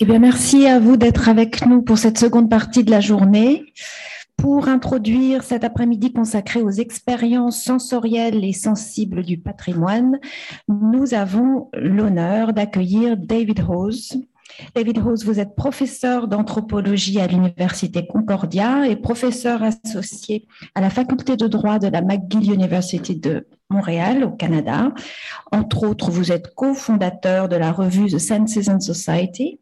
Eh bien, merci à vous d'être avec nous pour cette seconde partie de la journée. Pour introduire cet après-midi consacré aux expériences sensorielles et sensibles du patrimoine, nous avons l'honneur d'accueillir David Howes. David Howes, vous êtes professeur d'anthropologie à l'Université Concordia et professeur associé à la faculté de droit de la McGill University de Montréal, au Canada. Entre autres, vous êtes cofondateur de la revue The Senses and Society.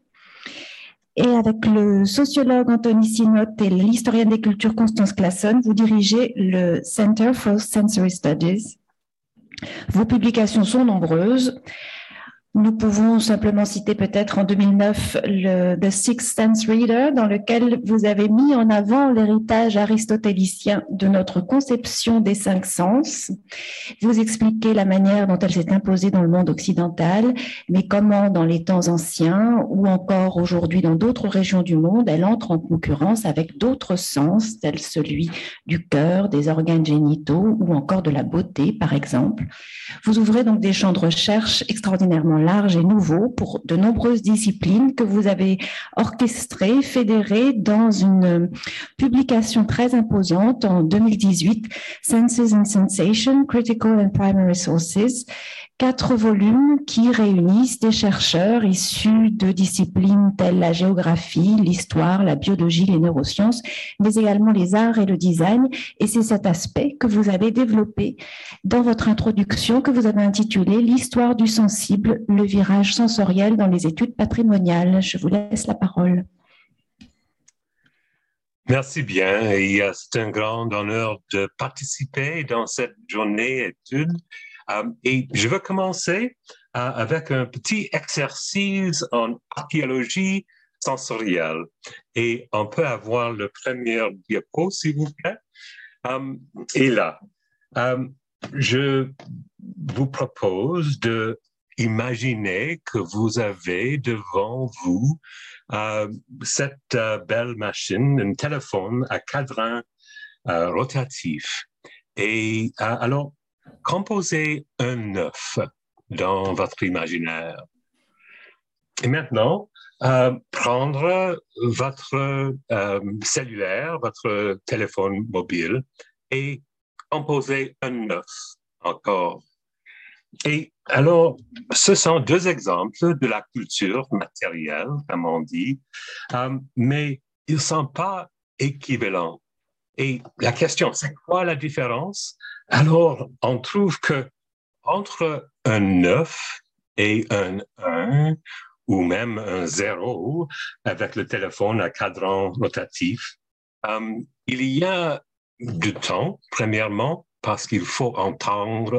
Et avec le sociologue Anthony Simot et l'historienne des cultures Constance Classon, vous dirigez le Center for Sensory Studies. Vos publications sont nombreuses. Nous pouvons simplement citer peut-être en 2009 le The Sixth Sense Reader, dans lequel vous avez mis en avant l'héritage aristotélicien de notre conception des cinq sens. Vous expliquez la manière dont elle s'est imposée dans le monde occidental, mais comment dans les temps anciens ou encore aujourd'hui dans d'autres régions du monde, elle entre en concurrence avec d'autres sens, tels celui du cœur, des organes génitaux ou encore de la beauté, par exemple. Vous ouvrez donc des champs de recherche extraordinairement large et nouveau pour de nombreuses disciplines que vous avez orchestrées, fédérées dans une publication très imposante en 2018, Senses and Sensation, Critical and Primary Sources, 4 volumes qui réunissent des chercheurs issus de disciplines telles la géographie, l'histoire, la biologie, les neurosciences, mais également les arts et le design. Et c'est cet aspect que vous avez développé dans votre introduction que vous avez intitulée « L'histoire du sensible, le virage sensoriel dans les études patrimoniales ». Je vous laisse la parole. Merci bien. C'est un grand honneur de participer dans cette journée études. Et je vais commencer avec un petit exercice en archéologie sensorielle. Et on peut avoir le premier diapo, s'il vous plaît. Et là, je vous propose d'imaginer que vous avez devant vous cette belle machine, un téléphone à cadran rotatif. Et alors, composez un œuf dans votre imaginaire. Et maintenant, prendre votre cellulaire, votre téléphone mobile, et composer un œuf encore. Et alors, ce sont deux exemples de la culture matérielle, comme on dit, mais ils ne sont pas équivalents. Et la question, c'est quoi la différence? Alors, on trouve que entre un 9 et un 1, ou même un 0, avec le téléphone à cadran rotatif, il y a du temps, premièrement, parce qu'il faut attendre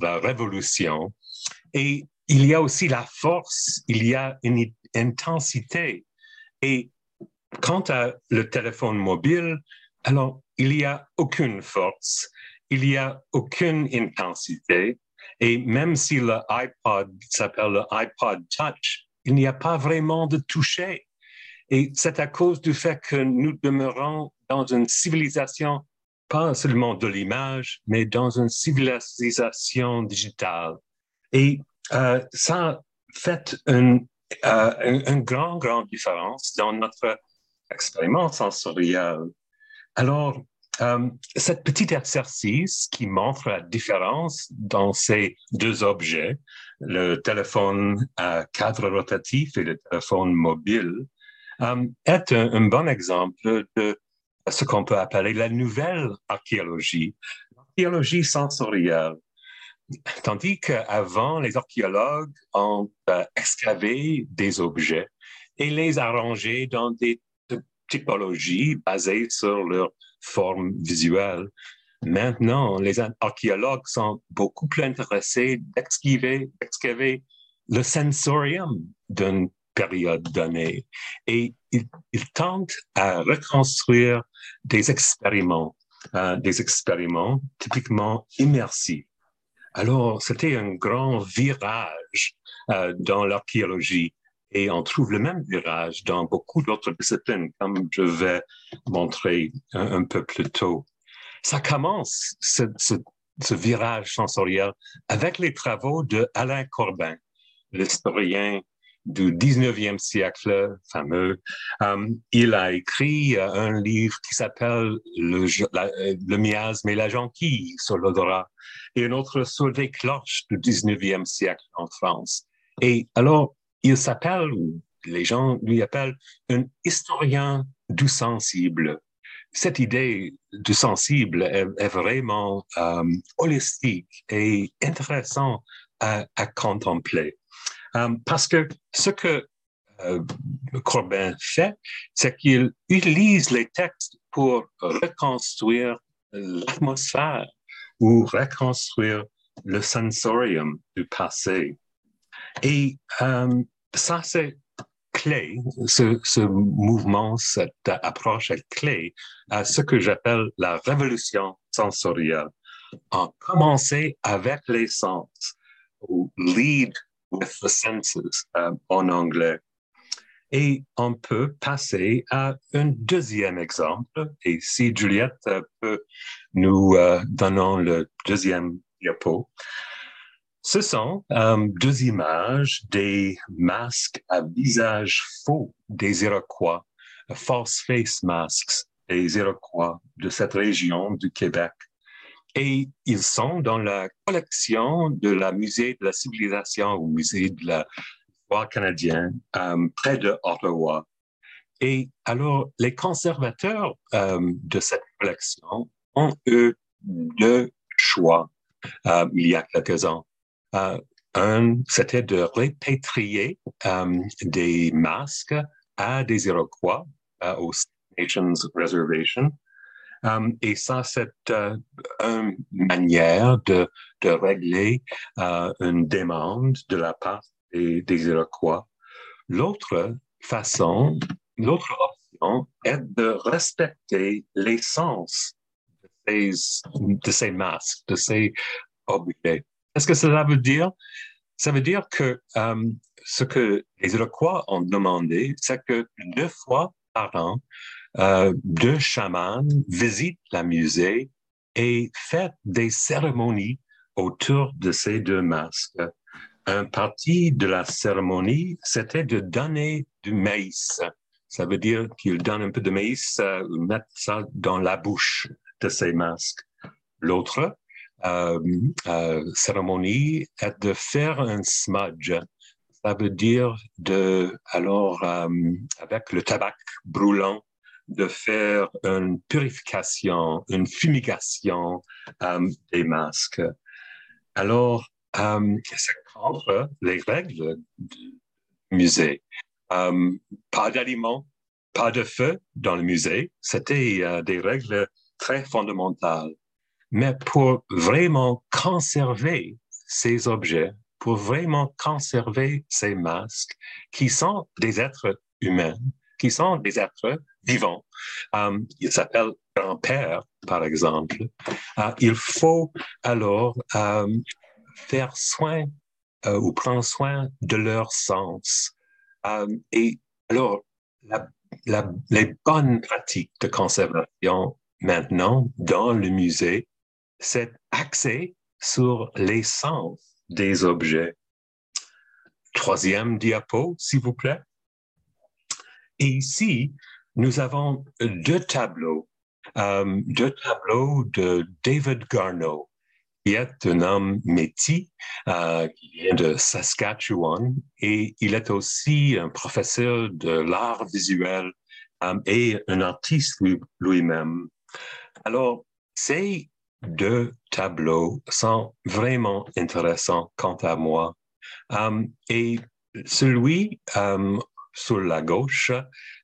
la révolution. Et il y a aussi la force, il y a une intensité. Et quant à le téléphone mobile, alors, il n'y a aucune force, il n'y a aucune intensité, et même si le iPod s'appelle le iPod Touch, il n'y a pas vraiment de toucher. Et c'est à cause du fait que nous demeurons dans une civilisation, pas seulement de l'image, mais dans une civilisation digitale. Et ça fait une grande différence dans notre expérience sensorielle. Alors, ce petit exercice qui montre la différence dans ces deux objets, le téléphone à cadre rotatif et le téléphone mobile, est un bon exemple de ce qu'on peut appeler la nouvelle archéologie, l'archéologie sensorielle. Tandis qu'avant, les archéologues ont excavé des objets et les arrangés dans des typologie basée sur leur forme visuelle. Maintenant, les archéologues sont beaucoup plus intéressés d'excaver le sensorium d'une période donnée et ils tentent à reconstruire des expériments typiquement immersifs. Alors, c'était un grand virage dans l'archéologie. Et on trouve le même virage dans beaucoup d'autres disciplines, comme je vais montrer un peu plus tôt. Ça commence, ce virage sensoriel, avec les travaux de Alain Corbin, l'historien du 19e siècle fameux. Il a écrit un livre qui s'appelle Le miasme et la jonquille sur l'odorat, et un autre sur les cloches du 19e siècle en France. Et alors, il s'appelle, ou les gens lui appellent, un historien du sensible. Cette idée du sensible est vraiment holistique et intéressante à contempler. Parce que ce que Corbin fait, c'est qu'il utilise les textes pour reconstruire l'atmosphère ou reconstruire le sensorium du passé. Et ça, c'est clé, ce mouvement, cette approche est clé à ce que j'appelle la révolution sensorielle. En commençant avec les sens, ou lead with the senses en anglais. Et on peut passer à un deuxième exemple. Et si Juliette peut nous donner le deuxième diapo. Ce sont deux images des masques à visage faux des Iroquois, false face masks des Iroquois de cette région du Québec. Et ils sont dans la collection de la Musée de la Civilisation ou Musée de l'Histoire canadienne près de Ottawa. Et alors, les conservateurs de cette collection ont eu deux choix il y a quelques ans. Un, c'était de répatrier des masques à des Iroquois aux Six Nations Reservation. Et ça, c'est une manière de régler une demande de la part des Iroquois. L'autre façon, l'autre option est de respecter l'essence de ces masques, de ces objets. Qu'est-ce que cela veut dire? Ça veut dire que ce que les Iroquois ont demandé, c'est que deux fois par an, deux chamans visitent la musée et fêtent des cérémonies autour de ces deux masques. Un parti de la cérémonie, c'était de donner du maïs. Ça veut dire qu'ils donnent un peu de maïs, mettent ça dans la bouche de ces masques. L'autre cérémonie est de faire un smudge. Ça veut dire avec le tabac brûlant, de faire une purification, une fumigation des masques. Alors, c'est contre les règles du musée. Pas d'aliments, pas de feu dans le musée. C'était des règles très fondamentales. Mais pour vraiment conserver ces objets, pour vraiment conserver ces masques, qui sont des êtres humains, qui sont des êtres vivants. Ils s'appellent grand-père, par exemple. Il faut alors faire soin ou prendre soin de leur sens. Et alors, les bonnes pratiques de conservation maintenant dans le musée, c'est axé sur les sens des objets. Troisième diapo, s'il vous plaît. Et ici, nous avons deux tableaux de David Garneau, qui est un homme métis, qui vient de Saskatchewan, et il est aussi un professeur de l'art visuel et un artiste lui-même. Alors, ces deux tableaux sont vraiment intéressants quant à moi. Et celui sur la gauche,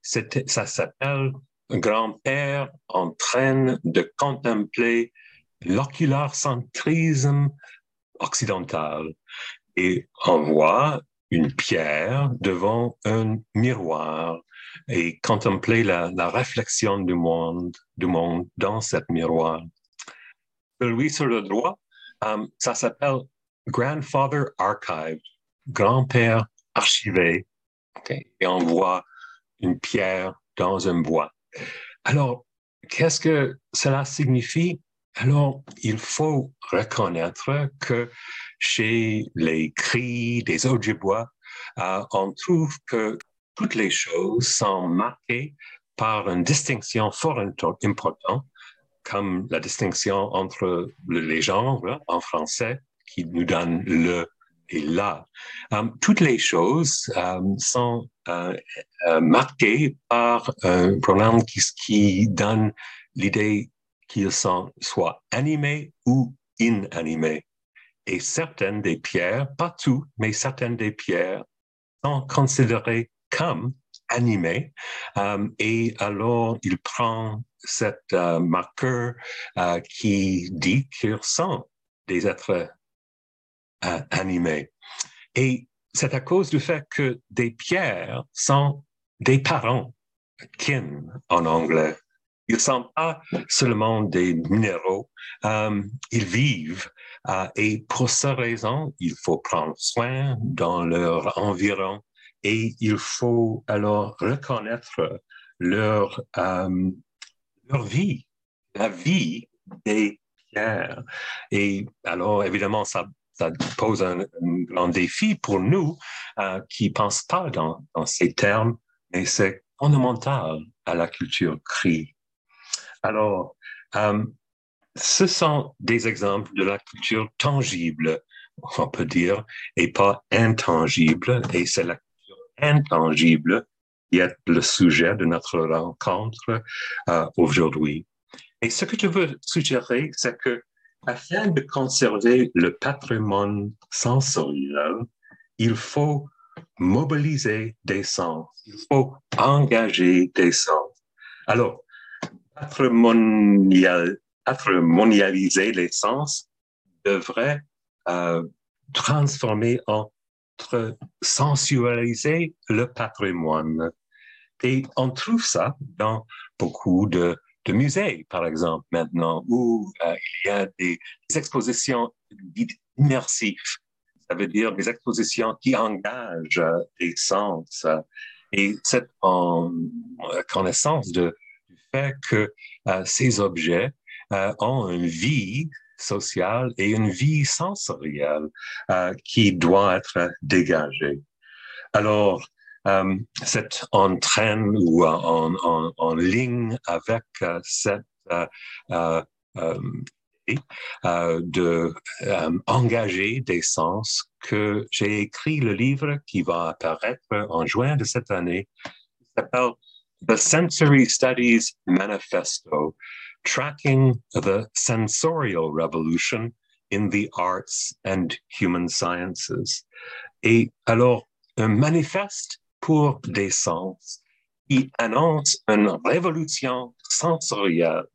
ça s'appelle « Grand-père en train de contempler l'ocularcentrisme occidental ». Et on voit une pierre devant un miroir et contempler la réflexion du monde dans ce miroir. Celui sur le droit, ça s'appelle « Grandfather Archive », « Grand-père archivé ». Okay. Et on voit une pierre dans un bois. Alors, qu'est-ce que cela signifie? Alors, il faut reconnaître que chez les Cris, des Ojibwa, on trouve que toutes les choses sont marquées par une distinction fort importante, comme la distinction entre les genres en français qui nous donne le et la. Toutes les choses sont marquées par un pronom qui donne l'idée qu'ils sont soit animés ou inanimés. Et certaines des pierres, pas toutes, mais certaines des pierres sont considérées comme animées. Et alors, il prend cet marqueur qui dit qu'ils sont des êtres animés. Et c'est à cause du fait que des pierres sont des parents, kin en anglais. Ils ne sont pas seulement des minéraux, ils vivent et pour cette raison, il faut prendre soin dans leur environ et il faut alors reconnaître leur vie, la vie des pierres. Et alors évidemment, ça pose un grand défi pour nous qui ne pensent pas dans ces termes, mais c'est fondamental à la culture cri. Alors, ce sont des exemples de la culture tangible, on peut dire, et pas intangible. Et c'est la culture intangible qui est le sujet de notre rencontre aujourd'hui. Et ce que je veux suggérer, c'est que, afin de conserver le patrimoine sensoriel, il faut mobiliser des sens, il faut engager des sens. Alors, patrimonialiser les sens devrait transformer entre sensualiser le patrimoine. Et on trouve ça dans beaucoup de musées, par exemple, maintenant, où il y a des expositions immersives. Ça veut dire des expositions qui engagent des sens. Et c'est en connaissance du fait que ces objets ont une vie sociale et une vie sensorielle qui doit être dégagée. Alors, c'est en train ou en ligne avec cette engager des sens que j'ai écrit le livre qui va apparaître en juin de cette année. Il s'appelle The Sensory Studies Manifesto Tracking the Sensorial Revolution in the Arts and Human Sciences. Et alors, un manifeste pour des sens qui annonce une révolution sensorielle.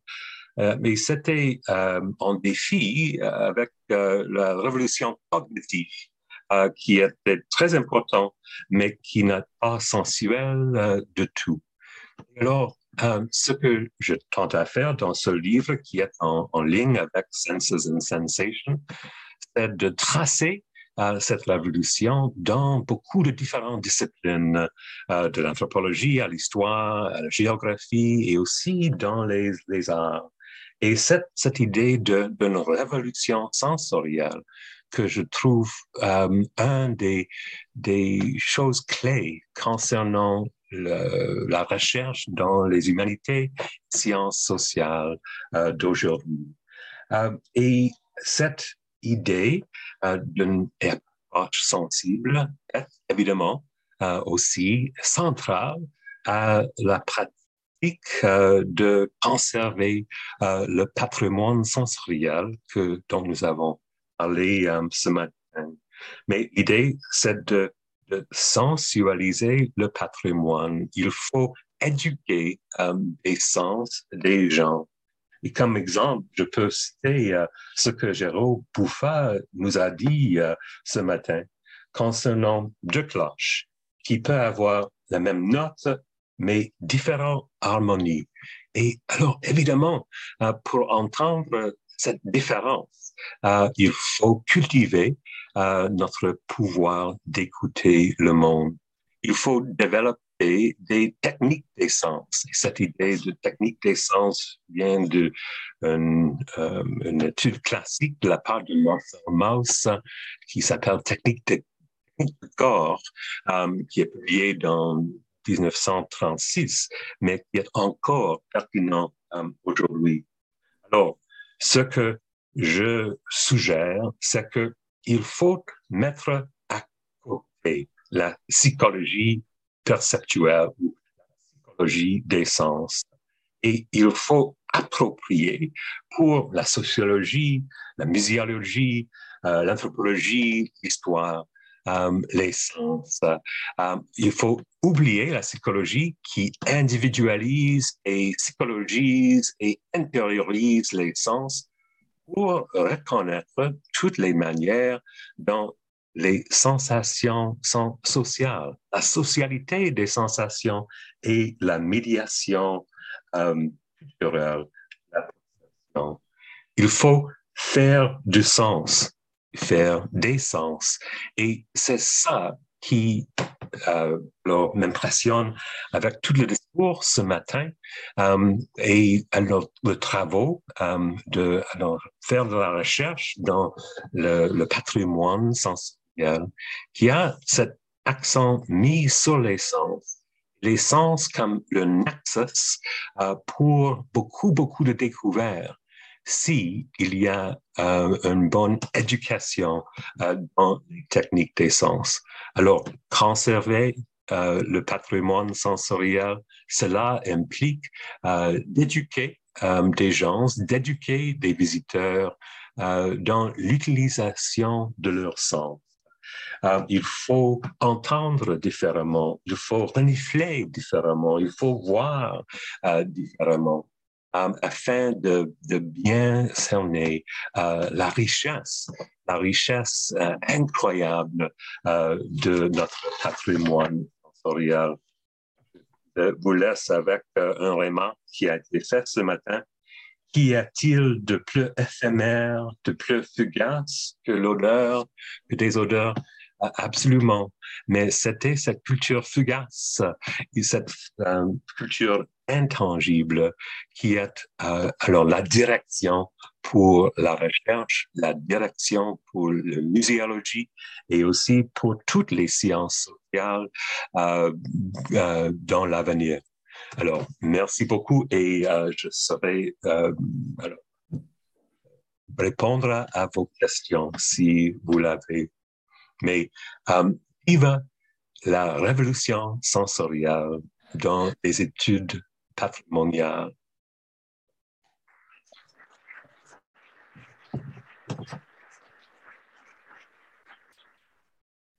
Mais c'était un défi avec la révolution cognitive qui était très importante, mais qui n'est pas sensuelle du tout. Alors, ce que je tente à faire dans ce livre qui est en ligne avec Senses and Sensation, c'est de tracer cette révolution dans beaucoup de différentes disciplines, de l'anthropologie à l'histoire, à la géographie et aussi dans les arts. Et cette idée d'une révolution sensorielle que je trouve une des choses clés concernant la recherche dans les humanités, sciences sociales d'aujourd'hui. Et cette idée d'une approche sensible est évidemment aussi centrale à la pratique de conserver le patrimoine sensoriel dont nous avons parlé ce matin. Mais l'idée, c'est de sensualiser le patrimoine. Il faut éduquer les sens des gens. Et comme exemple, je peux citer ce que Jérôme Bouffa nous a dit ce matin concernant deux cloches qui peuvent avoir la même note, mais différentes harmonies. Et alors, évidemment, pour entendre cette différence, il faut cultiver notre pouvoir d'écouter le monde. Il faut développer des techniques des sens. Et cette idée de technique des sens vient d'une étude classique de la part de Marcel Mauss qui s'appelle « Technique du corps, qui est publié dans 1936, mais qui est encore pertinent aujourd'hui. Alors, ce que je suggère, c'est qu'il faut mettre à côté la psychologie perceptuelle ou la psychologie des sens. Et il faut approprier pour la sociologie, la muséologie, l'anthropologie, l'histoire, les sens. Il faut oublier la psychologie qui individualise et psychologise et intériorise les sens pour reconnaître toutes les manières dont les sensations sont sociales, la socialité des sensations et la médiation culturelle. Il faut faire du sens, faire des sens. Et c'est ça qui m'impressionne avec tout le discours ce matin et alors, le travaux faire de la recherche dans le patrimoine sensoriel qui a cet accent mis sur les sens comme le nexus pour beaucoup de découvertes. Si il y a une bonne éducation dans les techniques des sens. Alors, conserver le patrimoine sensoriel, cela implique d'éduquer des gens, d'éduquer des visiteurs dans l'utilisation de leurs sens. Il faut entendre différemment, il faut renifler différemment, il faut voir différemment. Afin de bien cerner la richesse incroyable de notre patrimoine sensoriel. Je vous laisse avec un remarque qui a été fait ce matin. Qu'y a-t-il de plus éphémère, de plus fugace que l'odeur, que des odeurs? Absolument. Mais c'était cette culture fugace et cette culture intangible qui est alors la direction pour la recherche, la direction pour la muséologie et aussi pour toutes les sciences sociales dans l'avenir. Alors, merci beaucoup et je serai répondre à vos questions si vous l'avez. Mais vive la révolution sensorielle dans les études patrimoniales.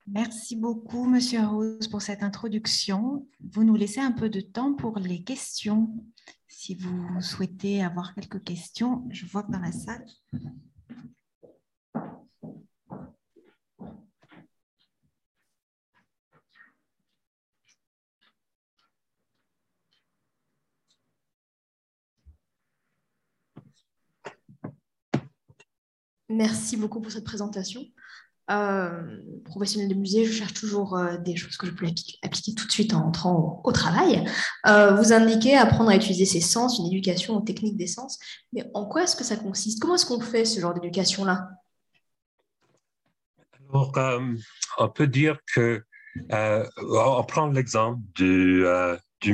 Merci beaucoup, Monsieur Howes, pour cette introduction. Vous nous laissez un peu de temps pour les questions. Si vous souhaitez avoir quelques questions, je vois que dans la salle... Merci beaucoup pour cette présentation. Professionnelle de musée, je cherche toujours des choses que je peux appliquer tout de suite en entrant au travail. Vous indiquez apprendre à utiliser ses sens, une éducation aux techniques des sens. Mais en quoi est-ce que ça consiste? Comment est-ce qu'on fait ce genre d'éducation-là? Alors, on peut dire que, on prend l'exemple du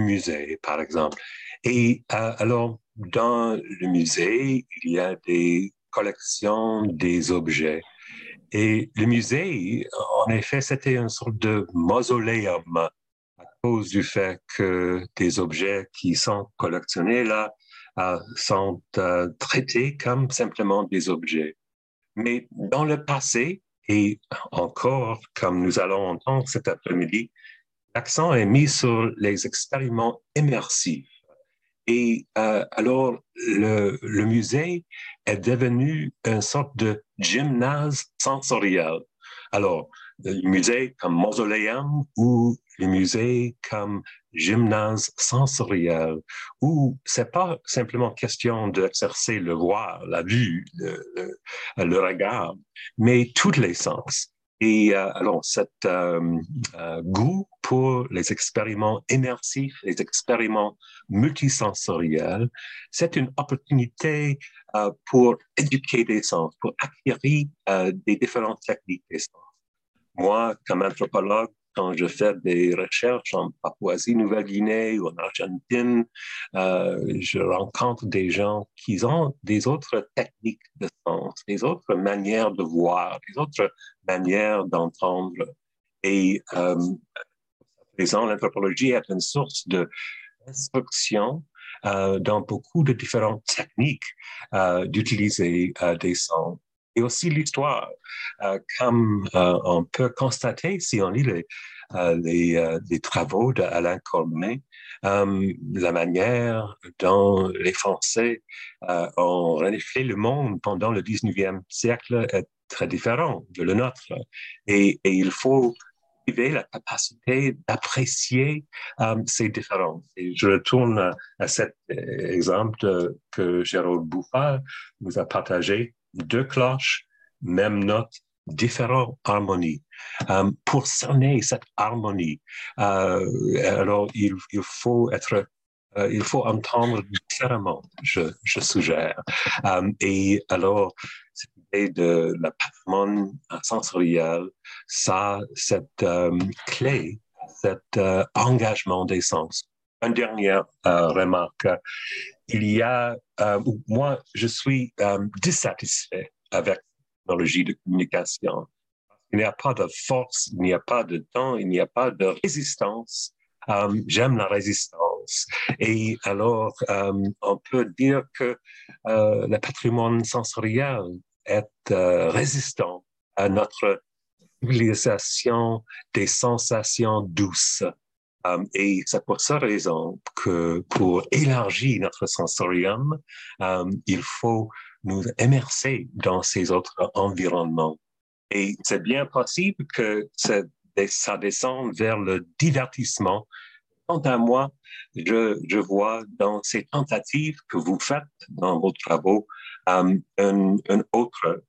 musée, par exemple. Et alors, dans le musée, il y a des collection des objets. Et le musée, en effet, c'était une sorte de mausoléum à cause du fait que des objets qui sont collectionnés là sont traités comme simplement des objets. Mais dans le passé, et encore comme nous allons entendre cet après-midi, l'accent est mis sur les expériments immersifs. Et alors, le musée est devenu une sorte de gymnase sensoriel. Alors, le musée comme mausoléum ou le musée comme gymnase sensoriel, où ce n'est pas simplement question d'exercer le voir, la vue, le regard, mais tous les sens. Et alors, cet goût pour les expériments immersifs, les expériments multisensoriels, c'est une opportunité pour éduquer des sens, pour acquérir des différentes techniques des sens. Moi, comme anthropologue, quand je fais des recherches en Papouasie-Nouvelle-Guinée ou en Argentine, je rencontre des gens qui ont des autres techniques de sens, des autres manières de voir, des autres manières d'entendre. Et l'anthropologie est une source d'instruction dans beaucoup de différentes techniques d'utiliser des sens. Et aussi l'histoire, comme on peut constater si on lit les travaux d'Alain Cormier, la manière dont les Français ont reniflé le monde pendant le 19e siècle est très différente de le nôtre. Et il faut cultiver la capacité d'apprécier ces différences. Et je retourne à cet exemple que Jérôme Bouffa nous a partagé. Deux cloches, même note, différentes harmonies. Pour sonner cette harmonie, alors il faut entendre différemment, je suggère. Et alors, cette idée de la patrimoine sensorielle, ça, cette clé, cet engagement des sens. Une dernière remarque. Il y a, moi, je suis dissatisfait avec la technologie de communication. Il n'y a pas de force, il n'y a pas de temps, il n'y a pas de résistance. J'aime la résistance. Et alors, on peut dire que le patrimoine sensoriel est résistant à notre civilisation des sensations douces. Et c'est pour cette raison que pour élargir notre sensorium, il faut nous immerser dans ces autres environnements. Et c'est bien possible que ça descende vers le divertissement. Quant à moi, je vois dans ces tentatives que vous faites dans vos travaux une autre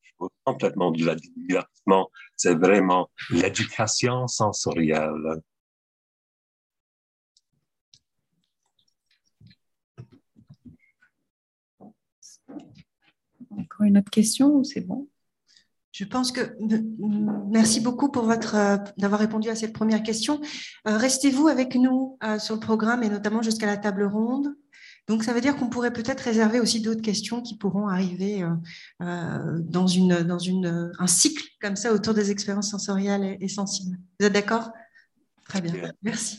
complètement du divertissement. C'est vraiment l'éducation sensorielle. Encore une autre question ou c'est bon? Je pense que... Merci beaucoup pour d'avoir répondu à cette première question. Restez-vous avec nous sur le programme et notamment jusqu'à la table ronde. Donc, ça veut dire qu'on pourrait peut-être réserver aussi d'autres questions qui pourront arriver dans un cycle comme ça autour des expériences sensorielles et sensibles. Vous êtes d'accord? Très bien. Merci.